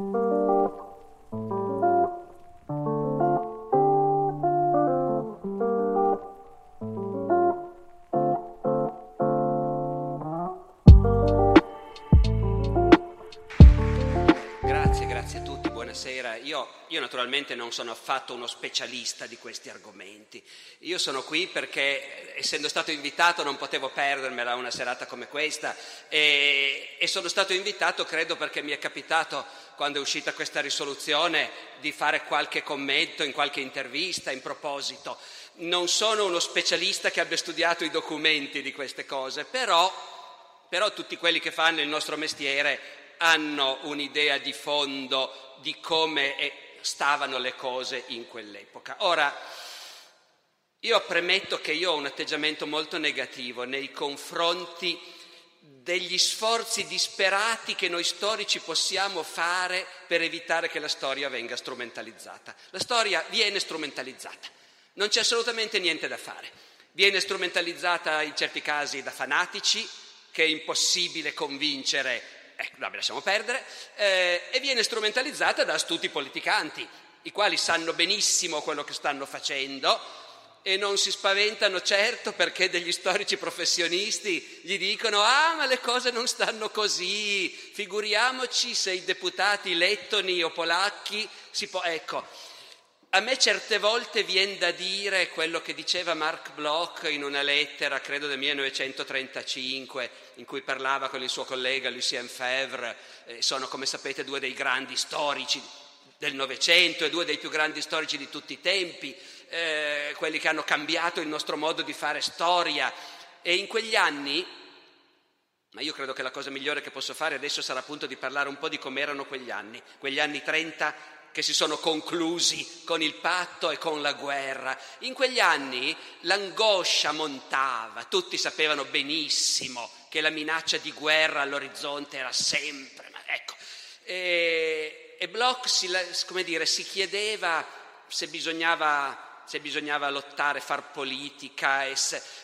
Grazie a tutti, buonasera. Io naturalmente non sono affatto uno specialista di questi argomenti. Io sono qui perché, essendo stato invitato, non potevo perdermela una serata come questa e sono stato invitato, credo, perché mi è capitato, quando è uscita questa risoluzione, di fare qualche commento in qualche intervista in proposito. Non sono uno specialista che abbia studiato i documenti di queste cose, però tutti quelli che fanno il nostro mestiere hanno un'idea di fondo di come stavano le cose in quell'epoca. Ora, io premetto che io ho un atteggiamento molto negativo nei confronti degli sforzi disperati che noi storici possiamo fare per evitare che la storia venga strumentalizzata. La storia viene strumentalizzata, non c'è assolutamente niente da fare. Viene strumentalizzata in certi casi da fanatici che è impossibile convincere. Vabbè, lasciamo perdere, e viene strumentalizzata da astuti politicanti, i quali sanno benissimo quello che stanno facendo e non si spaventano certo perché degli storici professionisti gli dicono: ah, ma le cose non stanno così, figuriamoci se i deputati lettoni o polacchi ecco, a me certe volte viene da dire quello che diceva Marc Bloch in una lettera, credo del 1935, in cui parlava con il suo collega Lucien Febvre. Sono, come sapete, due dei grandi storici del Novecento e due dei più grandi storici di tutti i tempi, quelli che hanno cambiato il nostro modo di fare storia. E in quegli anni, ma io credo che la cosa migliore che posso fare adesso sarà appunto di parlare un po' di come erano quegli anni 30, che si sono conclusi con il patto e con la guerra. In quegli anni l'angoscia montava, tutti sapevano benissimo che la minaccia di guerra all'orizzonte era sempre. Ecco. E Bloch si chiedeva se bisognava lottare, far politica.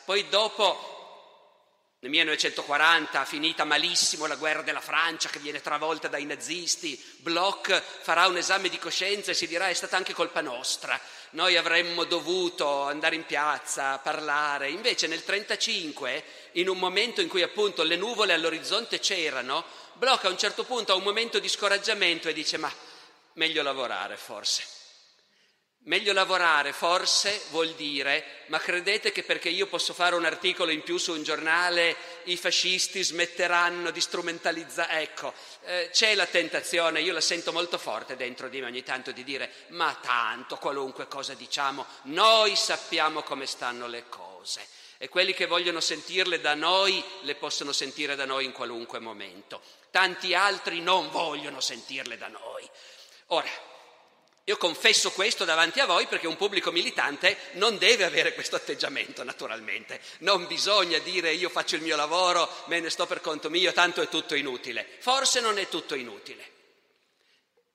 Poi dopo, nel 1940, finita malissimo la guerra della Francia che viene travolta dai nazisti, Bloch farà un esame di coscienza e si dirà: è stata anche colpa nostra, noi avremmo dovuto andare in piazza, parlare. Invece nel 1935, in un momento in cui appunto le nuvole all'orizzonte c'erano, Bloch a un certo punto ha un momento di scoraggiamento e dice: ma meglio lavorare forse. Meglio lavorare, forse, vuol dire, ma credete che perché io posso fare un articolo in più su un giornale i fascisti smetteranno di strumentalizzare? Ecco, c'è la tentazione, io la sento molto forte dentro di me ogni tanto, di dire: ma tanto, qualunque cosa diciamo, noi sappiamo come stanno le cose. E quelli che vogliono sentirle da noi le possono sentire da noi in qualunque momento. Tanti altri non vogliono sentirle da noi. Ora, io confesso questo davanti a voi perché un pubblico militante non deve avere questo atteggiamento, naturalmente. Non bisogna dire: io faccio il mio lavoro, me ne sto per conto mio, tanto è tutto inutile. Forse non è tutto inutile.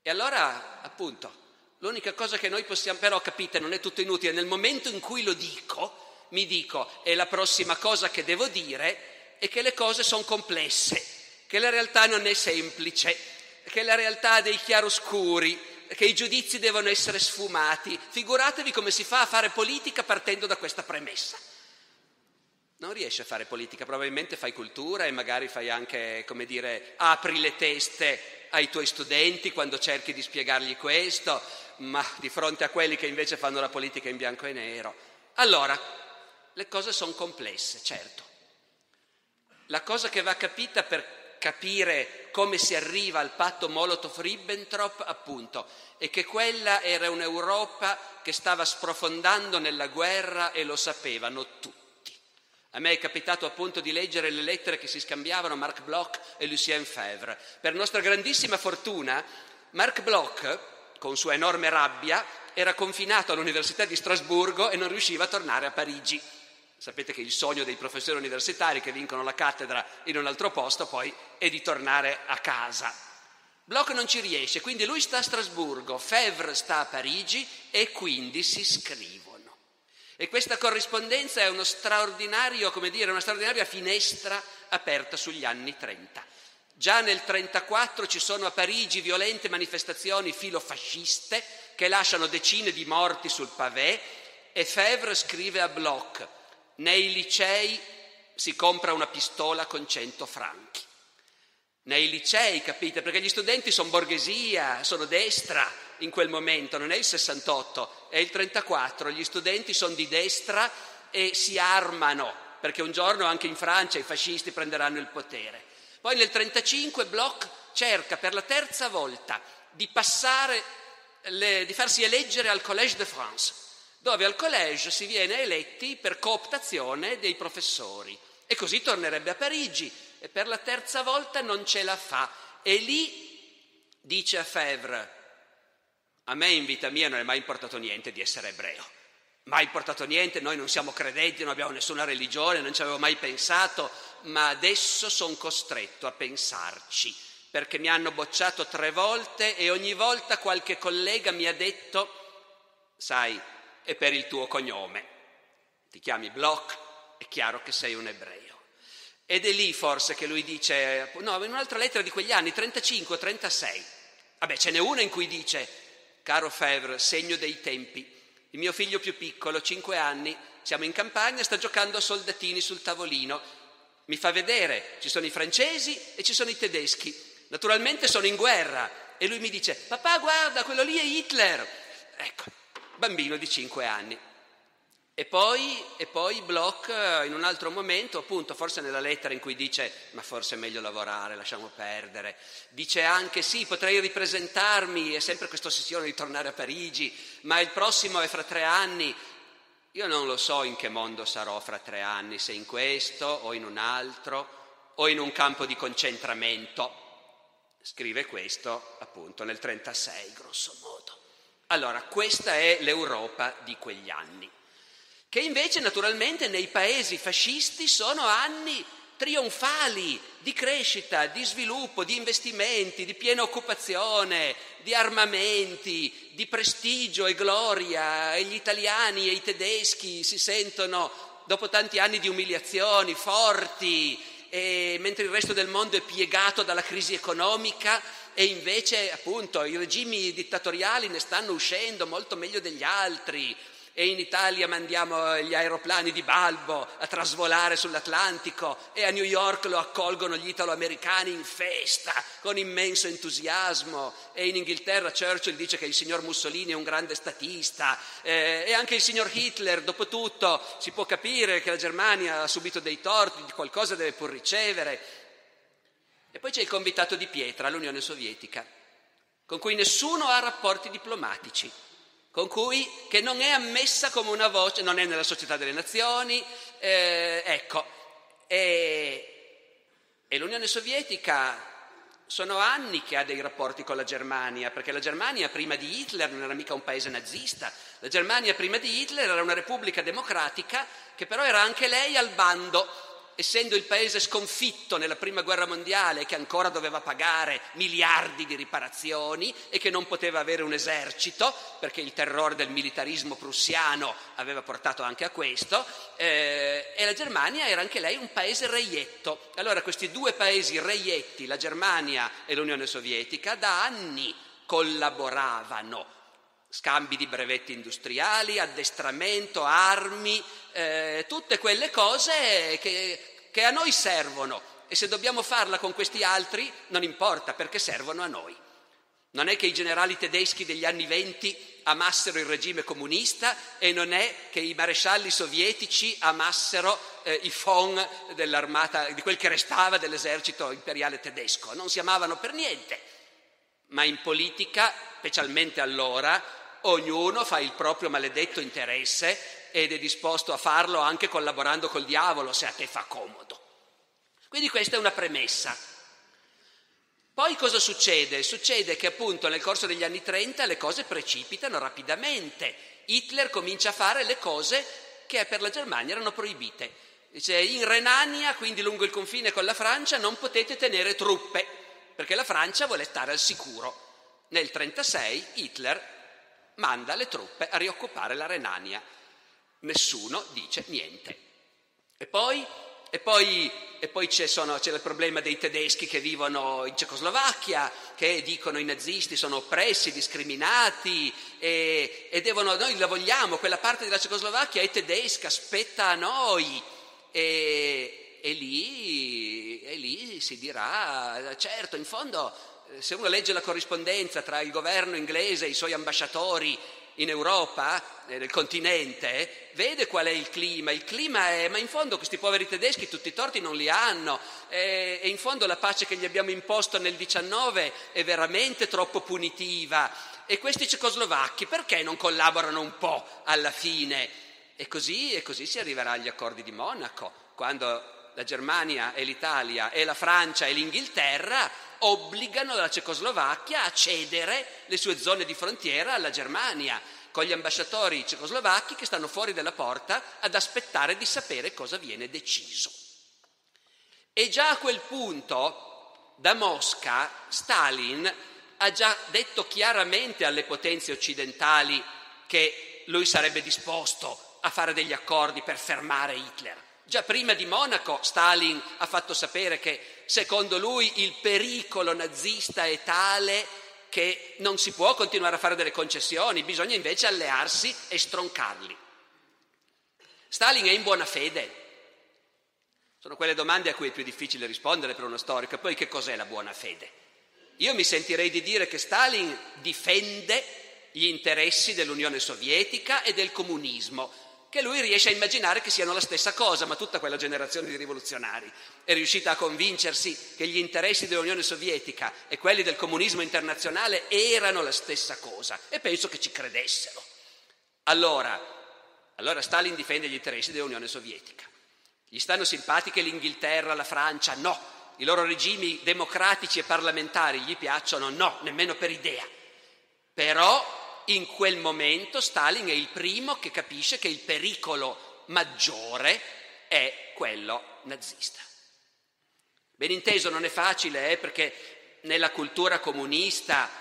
E allora, appunto, l'unica cosa che noi possiamo, però capite, non è tutto inutile. Nel momento in cui lo dico, mi dico: è la prossima cosa che devo dire è che le cose sono complesse, che la realtà non è semplice, che la realtà ha dei chiaroscuri, che i giudizi devono essere sfumati. Figuratevi come si fa a fare politica partendo da questa premessa. Non riesci a fare politica, probabilmente fai cultura e magari fai anche, come dire, apri le teste ai tuoi studenti quando cerchi di spiegargli questo, ma di fronte a quelli che invece fanno la politica in bianco e nero. Allora, le cose sono complesse, certo. La cosa che va capita per capire come si arriva al patto Molotov-Ribbentrop, appunto, e che quella era un'Europa che stava sprofondando nella guerra e lo sapevano tutti. A me è capitato appunto di leggere le lettere che si scambiavano Marc Bloch e Lucien Febvre. Per nostra grandissima fortuna Marc Bloch, con sua enorme rabbia, era confinato all'Università di Strasburgo e non riusciva a tornare a Parigi. Sapete che il sogno dei professori universitari che vincono la cattedra in un altro posto poi è di tornare a casa. Bloch non ci riesce, quindi lui sta a Strasburgo, Febvre sta a Parigi e quindi si scrivono. E questa corrispondenza è uno straordinario, come dire, una straordinaria finestra aperta sugli anni 30. Già nel 34 ci sono a Parigi violente manifestazioni filofasciste che lasciano decine di morti sul pavé e Febvre scrive a Bloch: nei licei si compra una pistola con 100 franchi. Nei licei, capite, perché gli studenti sono borghesia, sono destra. In quel momento, non è il 68, è il 34, gli studenti sono di destra e si armano, perché un giorno anche in Francia i fascisti prenderanno il potere. Poi nel 35 Bloch cerca per la terza volta di farsi eleggere al Collège de France, dove al collège si viene eletti per cooptazione dei professori. E così tornerebbe a Parigi e per la terza volta non ce la fa. E lì dice a Febvre: a me in vita mia non è mai importato niente di essere ebreo, mai importato niente, noi non siamo credenti, non abbiamo nessuna religione, non ci avevo mai pensato, ma adesso sono costretto a pensarci, perché mi hanno bocciato 3 volte e ogni volta qualche collega mi ha detto: sai, è per il tuo cognome, ti chiami Bloch, è chiaro che sei un ebreo. Ed è lì forse che lui dice, no, in un'altra lettera di quegli anni, 35-36, vabbè, ce n'è una in cui dice: caro Febvre, segno dei tempi, il mio figlio più piccolo, 5 anni, siamo in campagna, sta giocando a soldatini sul tavolino, mi fa vedere, ci sono i francesi e ci sono i tedeschi, naturalmente sono in guerra, e lui mi dice: papà, guarda, quello lì è Hitler. Ecco, bambino di 5 anni. E poi Bloch in un altro momento, appunto, forse nella lettera in cui dice ma forse è meglio lavorare, lasciamo perdere, dice anche sì, potrei ripresentarmi, è sempre questa ossessione di tornare a Parigi, ma il prossimo è fra 3 anni, io non lo so in che mondo sarò fra 3 anni, se in questo o in un altro o in un campo di concentramento. Scrive questo appunto nel 36 grosso modo. Allora questa è l'Europa di quegli anni, che invece naturalmente nei paesi fascisti sono anni trionfali di crescita, di sviluppo, di investimenti, di piena occupazione, di armamenti, di prestigio e gloria, e gli italiani e i tedeschi si sentono, dopo tanti anni di umiliazioni, forti, e mentre il resto del mondo è piegato dalla crisi economica. E invece appunto i regimi dittatoriali ne stanno uscendo molto meglio degli altri. E in Italia mandiamo gli aeroplani di Balbo a trasvolare sull'Atlantico e a New York lo accolgono gli italoamericani in festa, con immenso entusiasmo. E in Inghilterra Churchill dice che il signor Mussolini è un grande statista, e anche il signor Hitler, dopo tutto, si può capire che la Germania ha subito dei torti, qualcosa deve pur ricevere. E poi c'è il convitato di pietra, l'Unione Sovietica, con cui nessuno ha rapporti diplomatici, che non è ammessa come una voce, non è nella Società delle Nazioni, e l'Unione Sovietica sono anni che ha dei rapporti con la Germania, perché la Germania prima di Hitler non era mica un paese nazista, la Germania prima di Hitler era una repubblica democratica che però era anche lei al bando, essendo il paese sconfitto nella prima guerra mondiale, che ancora doveva pagare miliardi di riparazioni e che non poteva avere un esercito, perché il terrore del militarismo prussiano aveva portato anche a questo, e la Germania era anche lei un paese reietto. Allora questi 2 paesi reietti, la Germania e l'Unione Sovietica, da anni collaboravano. Scambi di brevetti industriali, addestramento, armi, tutte quelle cose che a noi servono, e se dobbiamo farla con questi altri non importa, perché servono a noi. Non è che i generali tedeschi degli anni 20 amassero il regime comunista e non è che i marescialli sovietici amassero i Fon dell'armata, di quel che restava dell'esercito imperiale tedesco, non si amavano per niente, ma in politica, specialmente allora, ognuno fa il proprio maledetto interesse ed è disposto a farlo anche collaborando col diavolo, se a te fa comodo. Quindi questa è una premessa. Poi cosa succede? Succede che appunto nel corso degli anni 30 le cose precipitano rapidamente. Hitler comincia a fare le cose che per la Germania erano proibite. Dice, in Renania, quindi lungo il confine con la Francia, non potete tenere truppe, perché la Francia vuole stare al sicuro. Nel 36 Hitler manda le truppe a rioccupare la Renania. Nessuno dice niente. E poi c'è il problema dei tedeschi che vivono in Cecoslovacchia, che dicono i nazisti sono oppressi, discriminati e devono, noi la vogliamo, quella parte della Cecoslovacchia è tedesca, spetta a noi. E lì si dirà, certo, in fondo, se uno legge la corrispondenza tra il governo inglese e i suoi ambasciatori in Europa, nel continente, vede qual è il clima. Il clima è, ma in fondo questi poveri tedeschi tutti i torti non li hanno e in fondo la pace che gli abbiamo imposto nel 19 è veramente troppo punitiva e questi cecoslovacchi perché non collaborano un po' alla fine? E così si arriverà agli accordi di Monaco, quando la Germania e l'Italia e la Francia e l'Inghilterra obbligano la Cecoslovacchia a cedere le sue zone di frontiera alla Germania, con gli ambasciatori cecoslovacchi che stanno fuori dalla porta ad aspettare di sapere cosa viene deciso. E già a quel punto, da Mosca, Stalin ha già detto chiaramente alle potenze occidentali che lui sarebbe disposto a fare degli accordi per fermare Hitler. Già prima di Monaco Stalin ha fatto sapere che secondo lui il pericolo nazista è tale che non si può continuare a fare delle concessioni, bisogna invece allearsi e stroncarli. Stalin è in buona fede? Sono quelle domande a cui è più difficile rispondere per uno storico. E poi che cos'è la buona fede? Io mi sentirei di dire che Stalin difende gli interessi dell'Unione Sovietica e del comunismo, che lui riesce a immaginare che siano la stessa cosa, ma tutta quella generazione di rivoluzionari è riuscita a convincersi che gli interessi dell'Unione Sovietica e quelli del comunismo internazionale erano la stessa cosa e penso che ci credessero. Allora Stalin difende gli interessi dell'Unione Sovietica. Gli stanno simpatiche l'Inghilterra, la Francia? No. I loro regimi democratici e parlamentari gli piacciono? No, nemmeno per idea. Però in quel momento Stalin è il primo che capisce che il pericolo maggiore è quello nazista. Ben inteso, non è facile, perché nella cultura comunista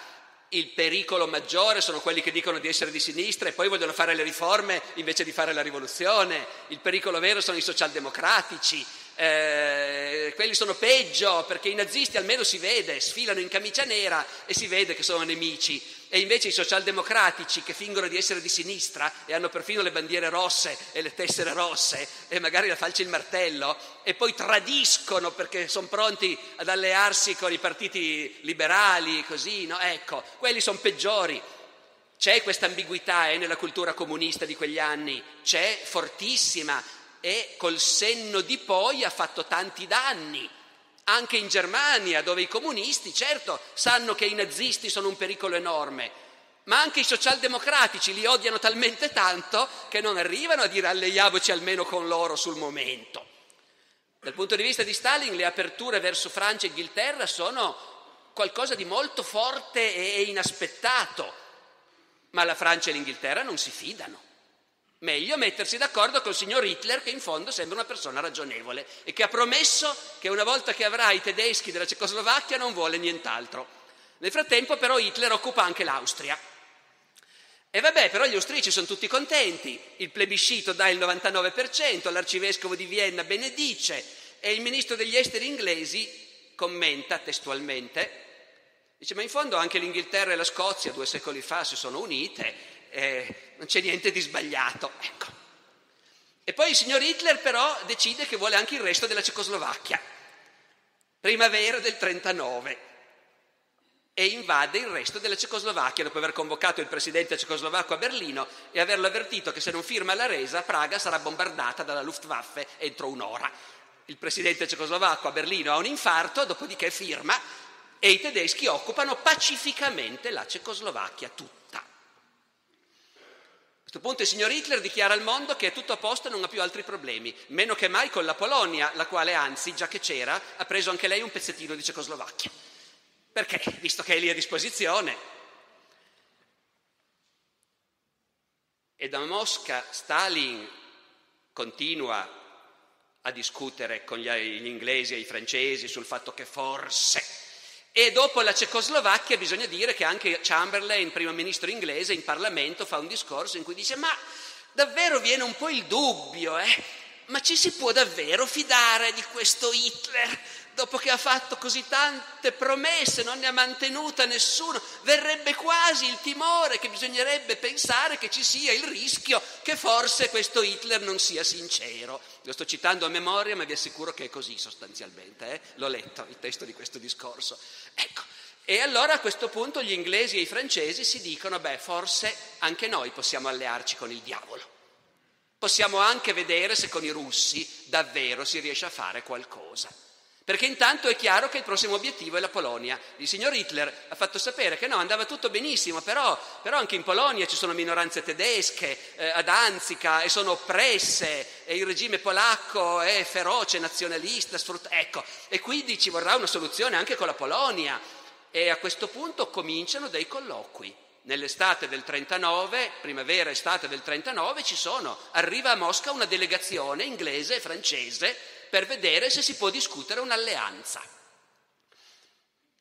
il pericolo maggiore sono quelli che dicono di essere di sinistra e poi vogliono fare le riforme invece di fare la rivoluzione. Il pericolo vero sono i socialdemocratici. Quelli sono peggio, perché i nazisti almeno si vede, sfilano in camicia nera e si vede che sono nemici, e invece i socialdemocratici che fingono di essere di sinistra e hanno perfino le bandiere rosse e le tessere rosse e magari la falce e il martello e poi tradiscono perché sono pronti ad allearsi con i partiti liberali, così, no? Ecco, quelli sono peggiori. C'è questa ambiguità nella cultura comunista di quegli anni, c'è fortissima. E col senno di poi ha fatto tanti danni, anche in Germania, dove i comunisti, certo, sanno che i nazisti sono un pericolo enorme, ma anche i socialdemocratici li odiano talmente tanto che non arrivano a dire alleiamoci almeno con loro sul momento. Dal punto di vista di Stalin, le aperture verso Francia e Inghilterra sono qualcosa di molto forte e inaspettato, ma la Francia e l'Inghilterra non si fidano. Meglio mettersi d'accordo col signor Hitler, che in fondo sembra una persona ragionevole e che ha promesso che una volta che avrà i tedeschi della Cecoslovacchia non vuole nient'altro. Nel frattempo però Hitler occupa anche l'Austria. E vabbè, però gli austriaci sono tutti contenti, il plebiscito dà il 99%, l'arcivescovo di Vienna benedice e il ministro degli esteri inglesi commenta testualmente, dice ma in fondo anche l'Inghilterra e la Scozia 2 secoli fa si sono unite. Non c'è niente di sbagliato, ecco. E poi il signor Hitler però decide che vuole anche il resto della Cecoslovacchia, primavera del 39, e invade il resto della Cecoslovacchia dopo aver convocato il presidente cecoslovacco a Berlino e averlo avvertito che se non firma la resa Praga sarà bombardata dalla Luftwaffe entro un'ora. Il presidente cecoslovacco a Berlino ha un infarto, dopodiché firma e i tedeschi occupano pacificamente la Cecoslovacchia tutta. A questo punto il signor Hitler dichiara al mondo che è tutto a posto e non ha più altri problemi, meno che mai con la Polonia, la quale anzi, già che c'era, ha preso anche lei un pezzettino di Cecoslovacchia. perché, visto che è lì a disposizione. E da Mosca Stalin continua a discutere con gli inglesi e i francesi sul fatto che forse. E dopo la Cecoslovacchia bisogna dire che anche Chamberlain, primo ministro inglese, in Parlamento fa un discorso in cui dice: ma davvero viene un po' il dubbio, ma ci si può davvero fidare di questo Hitler? Dopo che ha fatto così tante promesse, non ne ha mantenuta nessuno, verrebbe quasi il timore che bisognerebbe pensare che ci sia il rischio che forse questo Hitler non sia sincero. Lo sto citando a memoria, ma vi assicuro che è così sostanzialmente, L'ho letto, il testo di questo discorso. Ecco, e allora a questo punto gli inglesi e i francesi si dicono, forse anche noi possiamo allearci con il diavolo. Possiamo anche vedere se con i russi davvero si riesce a fare qualcosa. Perché intanto è chiaro che il prossimo obiettivo è la Polonia. Il signor Hitler ha fatto sapere che no, andava tutto benissimo, però anche in Polonia ci sono minoranze tedesche, a Danzica, e sono oppresse, e il regime polacco è feroce, nazionalista, ecco, e quindi ci vorrà una soluzione anche con la Polonia. E a questo punto cominciano dei colloqui. Nell'estate del 39, primavera-estate del 39, arriva a Mosca una delegazione inglese e francese, per vedere se si può discutere un'alleanza.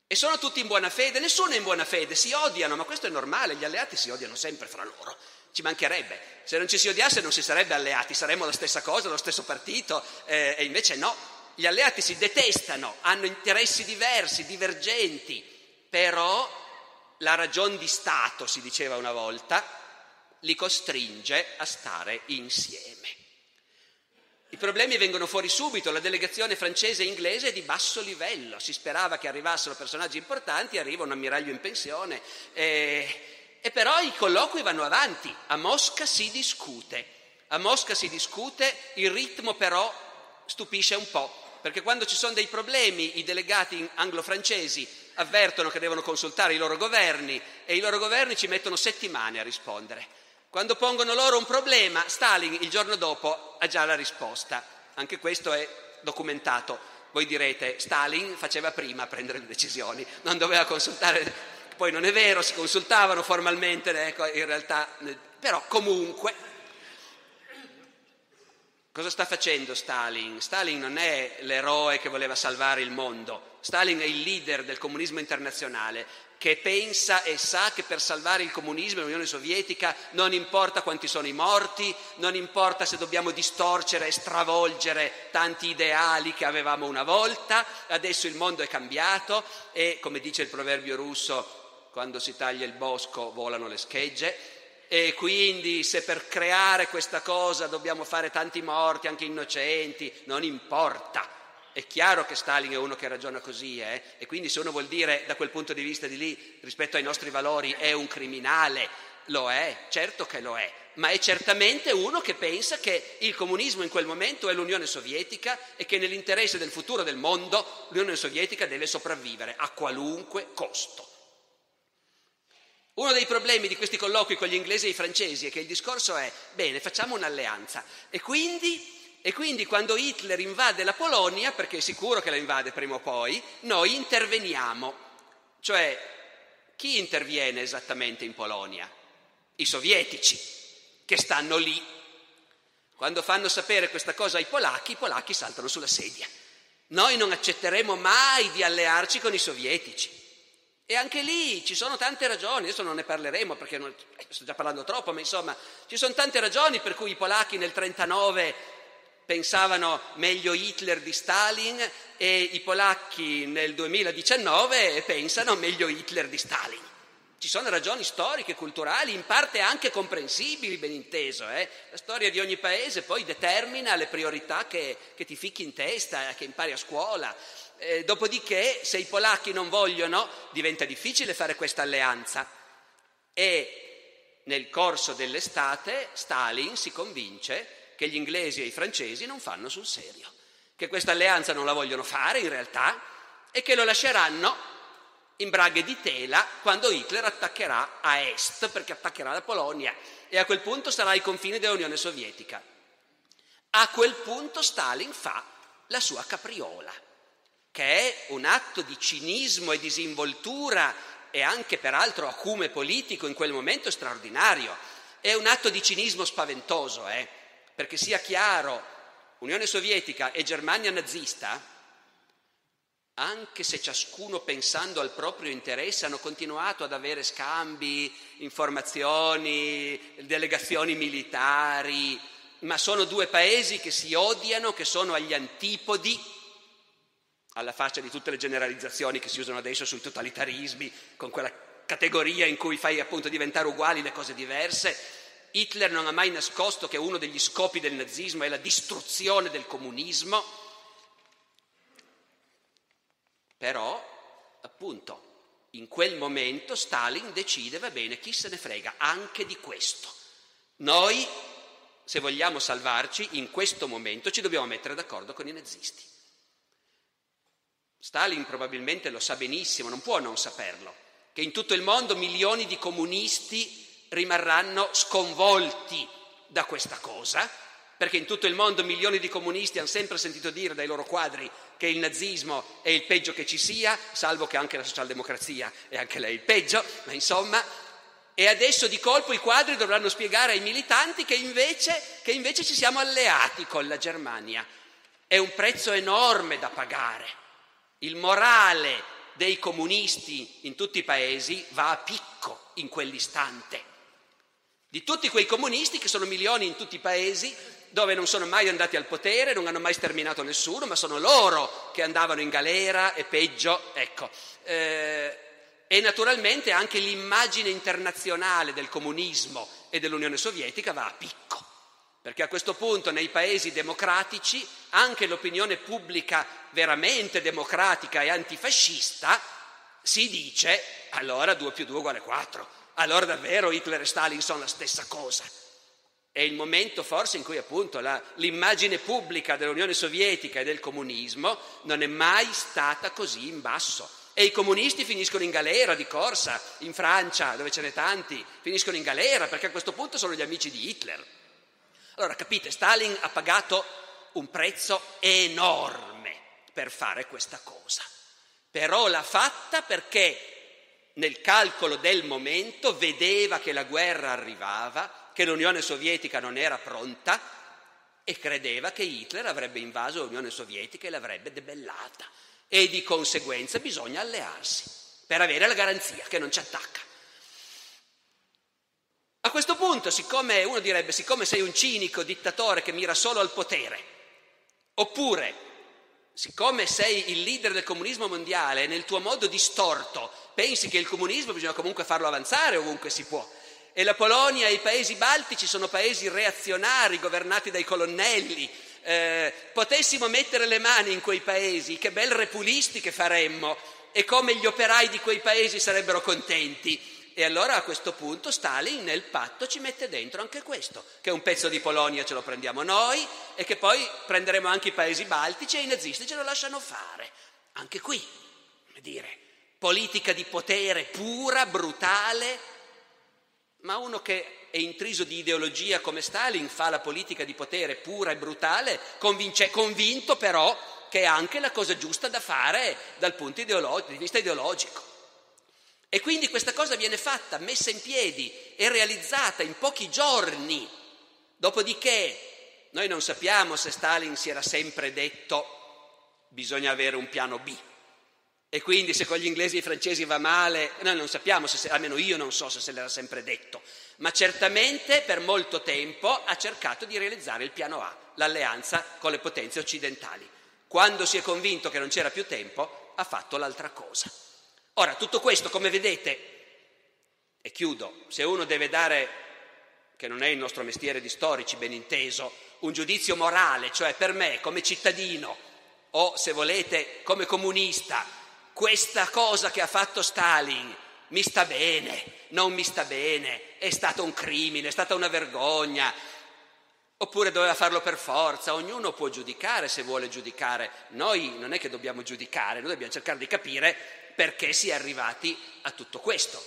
E sono tutti in buona fede, nessuno è in buona fede, si odiano, ma questo è normale, gli alleati si odiano sempre fra loro, ci mancherebbe. Se non ci si odiasse non si sarebbe alleati, saremmo la stessa cosa, lo stesso partito, e invece no. Gli alleati si detestano, hanno interessi diversi, divergenti, però la ragion di Stato, si diceva una volta, li costringe a stare insieme. I problemi vengono fuori subito, la delegazione francese e inglese è di basso livello, si sperava che arrivassero personaggi importanti, arriva un ammiraglio in pensione, e però i colloqui vanno avanti, a Mosca si discute, il ritmo però stupisce un po', perché quando ci sono dei problemi i delegati anglo-francesi avvertono che devono consultare i loro governi e i loro governi ci mettono settimane a rispondere. Quando pongono loro un problema, Stalin il giorno dopo ha già la risposta. Anche questo è documentato. Voi direte, Stalin faceva prima a prendere le decisioni, non doveva consultare. Poi non è vero, si consultavano formalmente, ecco, in realtà. Però comunque, cosa sta facendo Stalin? Stalin non è l'eroe che voleva salvare il mondo. Stalin è il leader del comunismo internazionale, che pensa e sa che per salvare il comunismo e l'Unione Sovietica non importa quanti sono i morti, non importa se dobbiamo distorcere e stravolgere tanti ideali che avevamo una volta, adesso il mondo è cambiato e, come dice il proverbio russo, quando si taglia il bosco volano le schegge, e quindi se per creare questa cosa dobbiamo fare tanti morti, anche innocenti, non importa. È chiaro che Stalin è uno che ragiona così, e quindi se uno vuol dire da quel punto di vista di lì, rispetto ai nostri valori, è un criminale, lo è, certo che lo è, ma è certamente uno che pensa che il comunismo in quel momento è l'Unione Sovietica e che nell'interesse del futuro del mondo l'Unione Sovietica deve sopravvivere a qualunque costo. Uno dei problemi di questi colloqui con gli inglesi e i francesi è che il discorso è, bene, facciamo un'alleanza, e quindi quando Hitler invade la Polonia, perché è sicuro che la invade prima o poi, noi interveniamo. Cioè, chi interviene esattamente in Polonia? I sovietici, che stanno lì. Quando fanno sapere questa cosa ai polacchi, i polacchi saltano sulla sedia. Noi non accetteremo mai di allearci con i sovietici. E anche lì ci sono tante ragioni, adesso non ne parleremo perché sto già parlando troppo, ma insomma, ci sono tante ragioni per cui i polacchi nel 1939 pensavano meglio Hitler di Stalin e i polacchi nel 2019 pensano meglio Hitler di Stalin. Ci sono ragioni storiche, culturali, in parte anche comprensibili, ben inteso. La storia di ogni paese poi determina le priorità che ti ficchi in testa, che impari a scuola. Dopodiché, se i polacchi non vogliono, diventa difficile fare questa alleanza. E nel corso dell'estate Stalin si convince che gli inglesi e i francesi non fanno sul serio, che questa alleanza non la vogliono fare in realtà e che lo lasceranno in braghe di tela quando Hitler attaccherà a est, perché attaccherà la Polonia e a quel punto sarà ai confini dell'Unione Sovietica. A quel punto Stalin fa la sua capriola, che è un atto di cinismo e disinvoltura e anche peraltro acume politico in quel momento straordinario. È un atto di cinismo spaventoso, perché sia chiaro, Unione Sovietica e Germania nazista, anche se ciascuno pensando al proprio interesse, hanno continuato ad avere scambi, informazioni, delegazioni militari, ma sono due paesi che si odiano, che sono agli antipodi, alla faccia di tutte le generalizzazioni che si usano adesso sui totalitarismi, con quella categoria in cui fai appunto diventare uguali le cose diverse. Hitler non ha mai nascosto che uno degli scopi del nazismo è la distruzione del comunismo, però appunto in quel momento Stalin decide, va bene, chi se ne frega anche di questo, noi se vogliamo salvarci in questo momento ci dobbiamo mettere d'accordo con i nazisti. Stalin probabilmente lo sa benissimo, non può non saperlo, che in tutto il mondo milioni di comunisti rimarranno sconvolti da questa cosa, perché in tutto il mondo milioni di comunisti hanno sempre sentito dire dai loro quadri che il nazismo è il peggio che ci sia, salvo che anche la socialdemocrazia è anche lei il peggio, ma insomma, e adesso di colpo i quadri dovranno spiegare ai militanti che invece ci siamo alleati con la Germania. È un prezzo enorme da pagare. Il morale dei comunisti in tutti i paesi va a picco in quell'istante. Di tutti quei comunisti che sono milioni in tutti i paesi dove non sono mai andati al potere, non hanno mai sterminato nessuno, ma sono loro che andavano in galera e peggio, ecco. E naturalmente anche l'immagine internazionale del comunismo e dell'Unione Sovietica va a picco. Perché a questo punto nei paesi democratici anche l'opinione pubblica veramente democratica e antifascista si dice allora 2 più 2 uguale 4, allora davvero Hitler e Stalin sono la stessa cosa. È il momento forse in cui appunto l'immagine pubblica dell'Unione Sovietica e del comunismo non è mai stata così in basso. E i comunisti finiscono in galera di corsa, in Francia dove ce n'è tanti, finiscono in galera perché a questo punto sono gli amici di Hitler. Allora capite, Stalin ha pagato un prezzo enorme per fare questa cosa, però l'ha fatta perché nel calcolo del momento vedeva che la guerra arrivava, che l'Unione Sovietica non era pronta e credeva che Hitler avrebbe invaso l'Unione Sovietica e l'avrebbe debellata e di conseguenza bisogna allearsi per avere la garanzia che non ci attacca. A questo punto, siccome uno direbbe, siccome sei un cinico dittatore che mira solo al potere, oppure siccome sei il leader del comunismo mondiale e nel tuo modo distorto pensi che il comunismo bisogna comunque farlo avanzare ovunque si può, e la Polonia e i paesi baltici sono paesi reazionari governati dai colonnelli, potessimo mettere le mani in quei paesi, che bel repulisti che faremmo e come gli operai di quei paesi sarebbero contenti. E allora a questo punto Stalin nel patto ci mette dentro anche questo, che un pezzo di Polonia ce lo prendiamo noi e che poi prenderemo anche i paesi baltici e i nazisti ce lo lasciano fare. Anche qui, come dire, politica di potere pura, brutale, ma uno che è intriso di ideologia come Stalin fa la politica di potere pura e brutale, convinto però che è anche la cosa giusta da fare dal punto di vista ideologico. E quindi questa cosa viene fatta, messa in piedi e realizzata in pochi giorni. Dopodiché noi non sappiamo se Stalin si era sempre detto bisogna avere un piano B e quindi se con gli inglesi e i francesi va male, noi non sappiamo, almeno io non so se l'era sempre detto, ma certamente per molto tempo ha cercato di realizzare il piano A, l'alleanza con le potenze occidentali. Quando si è convinto che non c'era più tempo, ha fatto l'altra cosa. Ora, tutto questo, come vedete, e chiudo, se uno deve dare, che non è il nostro mestiere di storici, ben inteso, un giudizio morale, cioè per me, come cittadino, o se volete, come comunista, questa cosa che ha fatto Stalin mi sta bene, non mi sta bene, è stato un crimine, è stata una vergogna, oppure doveva farlo per forza, ognuno può giudicare se vuole giudicare. Noi non è che dobbiamo giudicare, noi dobbiamo cercare di capire perché si è arrivati a tutto questo.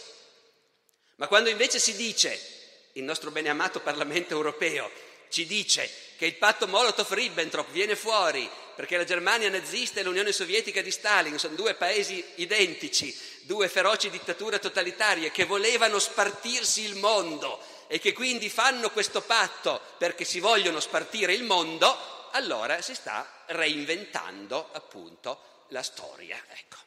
Ma quando invece si dice, il nostro beneamato Parlamento europeo ci dice che il patto Molotov-Ribbentrop viene fuori perché la Germania nazista e l'Unione Sovietica di Stalin sono due paesi identici, due feroci dittature totalitarie che volevano spartirsi il mondo e che quindi fanno questo patto perché si vogliono spartire il mondo, allora si sta reinventando appunto la storia, ecco.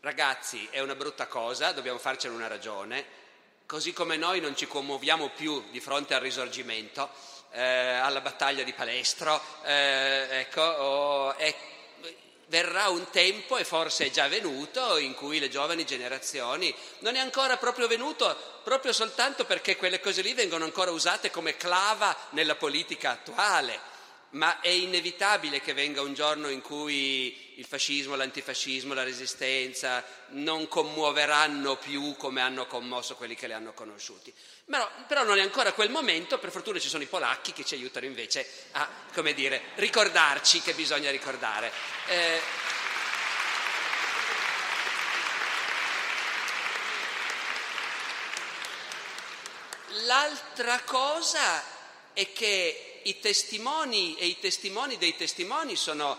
Ragazzi, è una brutta cosa, dobbiamo farcene una ragione, così come noi non ci commuoviamo più di fronte al Risorgimento, alla battaglia di Palestro, verrà un tempo, e forse è già venuto, in cui le giovani generazioni, non è ancora proprio venuto, proprio soltanto perché quelle cose lì vengono ancora usate come clava nella politica attuale. Ma è inevitabile che venga un giorno in cui il fascismo, l'antifascismo, la resistenza non commuoveranno più come hanno commosso quelli che li hanno conosciuti. Però non è ancora quel momento, per fortuna ci sono i polacchi che ci aiutano invece a, come dire, ricordarci che bisogna ricordare. L'altra cosa è che i testimoni e i testimoni dei testimoni sono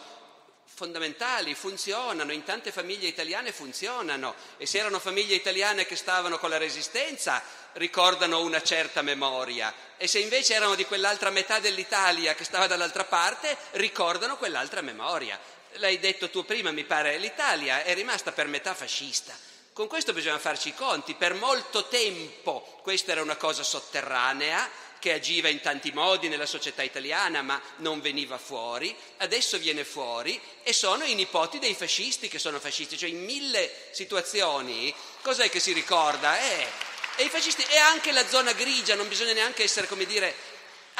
fondamentali, funzionano, in tante famiglie italiane funzionano, e se erano famiglie italiane che stavano con la Resistenza ricordano una certa memoria, e se invece erano di quell'altra metà dell'Italia che stava dall'altra parte ricordano quell'altra memoria. L'hai detto tu prima, mi pare, l'Italia è rimasta per metà fascista. Con questo bisogna farci i conti, per molto tempo questa era una cosa sotterranea che agiva in tanti modi nella società italiana ma non veniva fuori, adesso viene fuori, e sono i nipoti dei fascisti che sono fascisti, cioè in mille situazioni cos'è che si ricorda? E i fascisti, e anche la zona grigia, non bisogna neanche essere, come dire,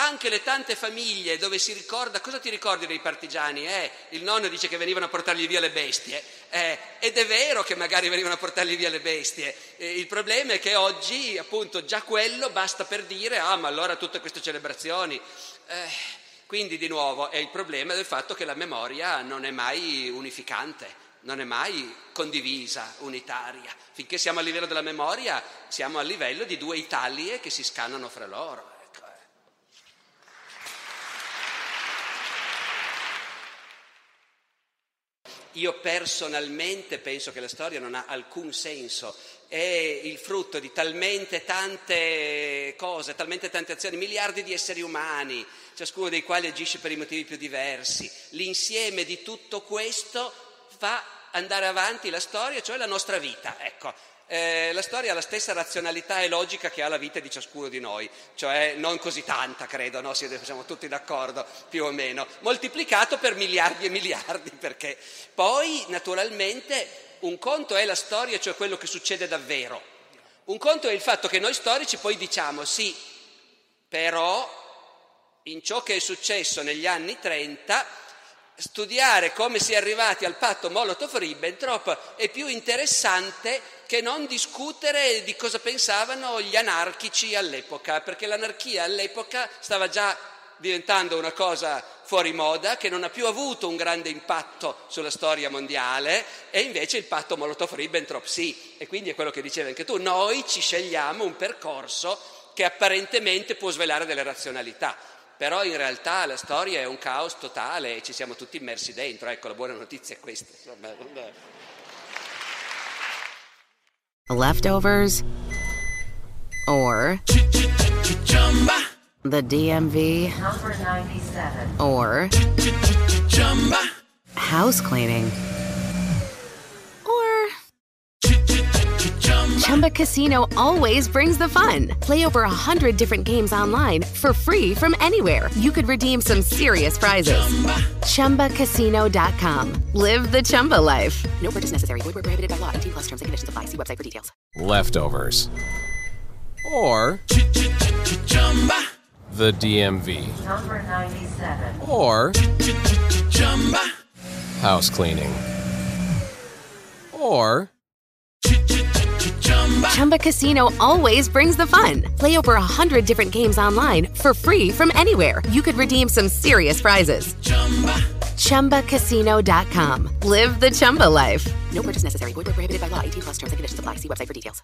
anche le tante famiglie dove si ricorda, cosa ti ricordi dei partigiani? Il nonno dice che venivano a portargli via le bestie, ed è vero che magari venivano a portargli via le bestie, il problema è che oggi appunto già quello basta per dire ma allora tutte queste celebrazioni, quindi di nuovo è il problema del fatto che la memoria non è mai unificante, non è mai condivisa, unitaria, finché siamo a livello della memoria siamo a livello di due Italie che si scannano fra loro. Io personalmente penso che la storia non ha alcun senso, è il frutto di talmente tante cose, talmente tante azioni, miliardi di esseri umani, ciascuno dei quali agisce per i motivi più diversi. L'insieme di tutto questo fa andare avanti la storia, cioè la nostra vita, ecco. La storia ha la stessa razionalità e logica che ha la vita di ciascuno di noi, cioè non così tanta, credo, no? Siamo tutti d'accordo più o meno, moltiplicato per miliardi e miliardi, perché poi naturalmente un conto è la storia, cioè quello che succede davvero, un conto è il fatto che noi storici poi diciamo sì, però in ciò che è successo negli anni 30 studiare come si è arrivati al patto Molotov-Ribbentrop è più interessante che non discutere di cosa pensavano gli anarchici all'epoca, perché l'anarchia all'epoca stava già diventando una cosa fuori moda, che non ha più avuto un grande impatto sulla storia mondiale, e invece il patto Molotov-Ribbentrop sì, e quindi è quello che dicevi anche tu, noi ci scegliamo un percorso che apparentemente può svelare delle razionalità. Però in realtà la storia è un caos totale e ci siamo tutti immersi dentro. Ecco, la buona notizia è questa. Leftovers or the DMV number 97 or house cleaning or Chumba Casino always brings the fun. Play over 100 different games online for free from anywhere. You could redeem some serious prizes. ChumbaCasino.com. Live the Chumba life. No purchase necessary. Void where prohibited by law. 18 plus terms and conditions apply. See website for details. Leftovers. Or. The DMV. Number 97. Or. House cleaning. Or. Chumba Casino always brings the fun. Play over 100 different games online for free from anywhere. You could redeem some serious prizes. ChumbaCasino.com. Live the Chumba life. No purchase necessary. Void where prohibited by law. 18 plus terms and conditions apply. See website for details.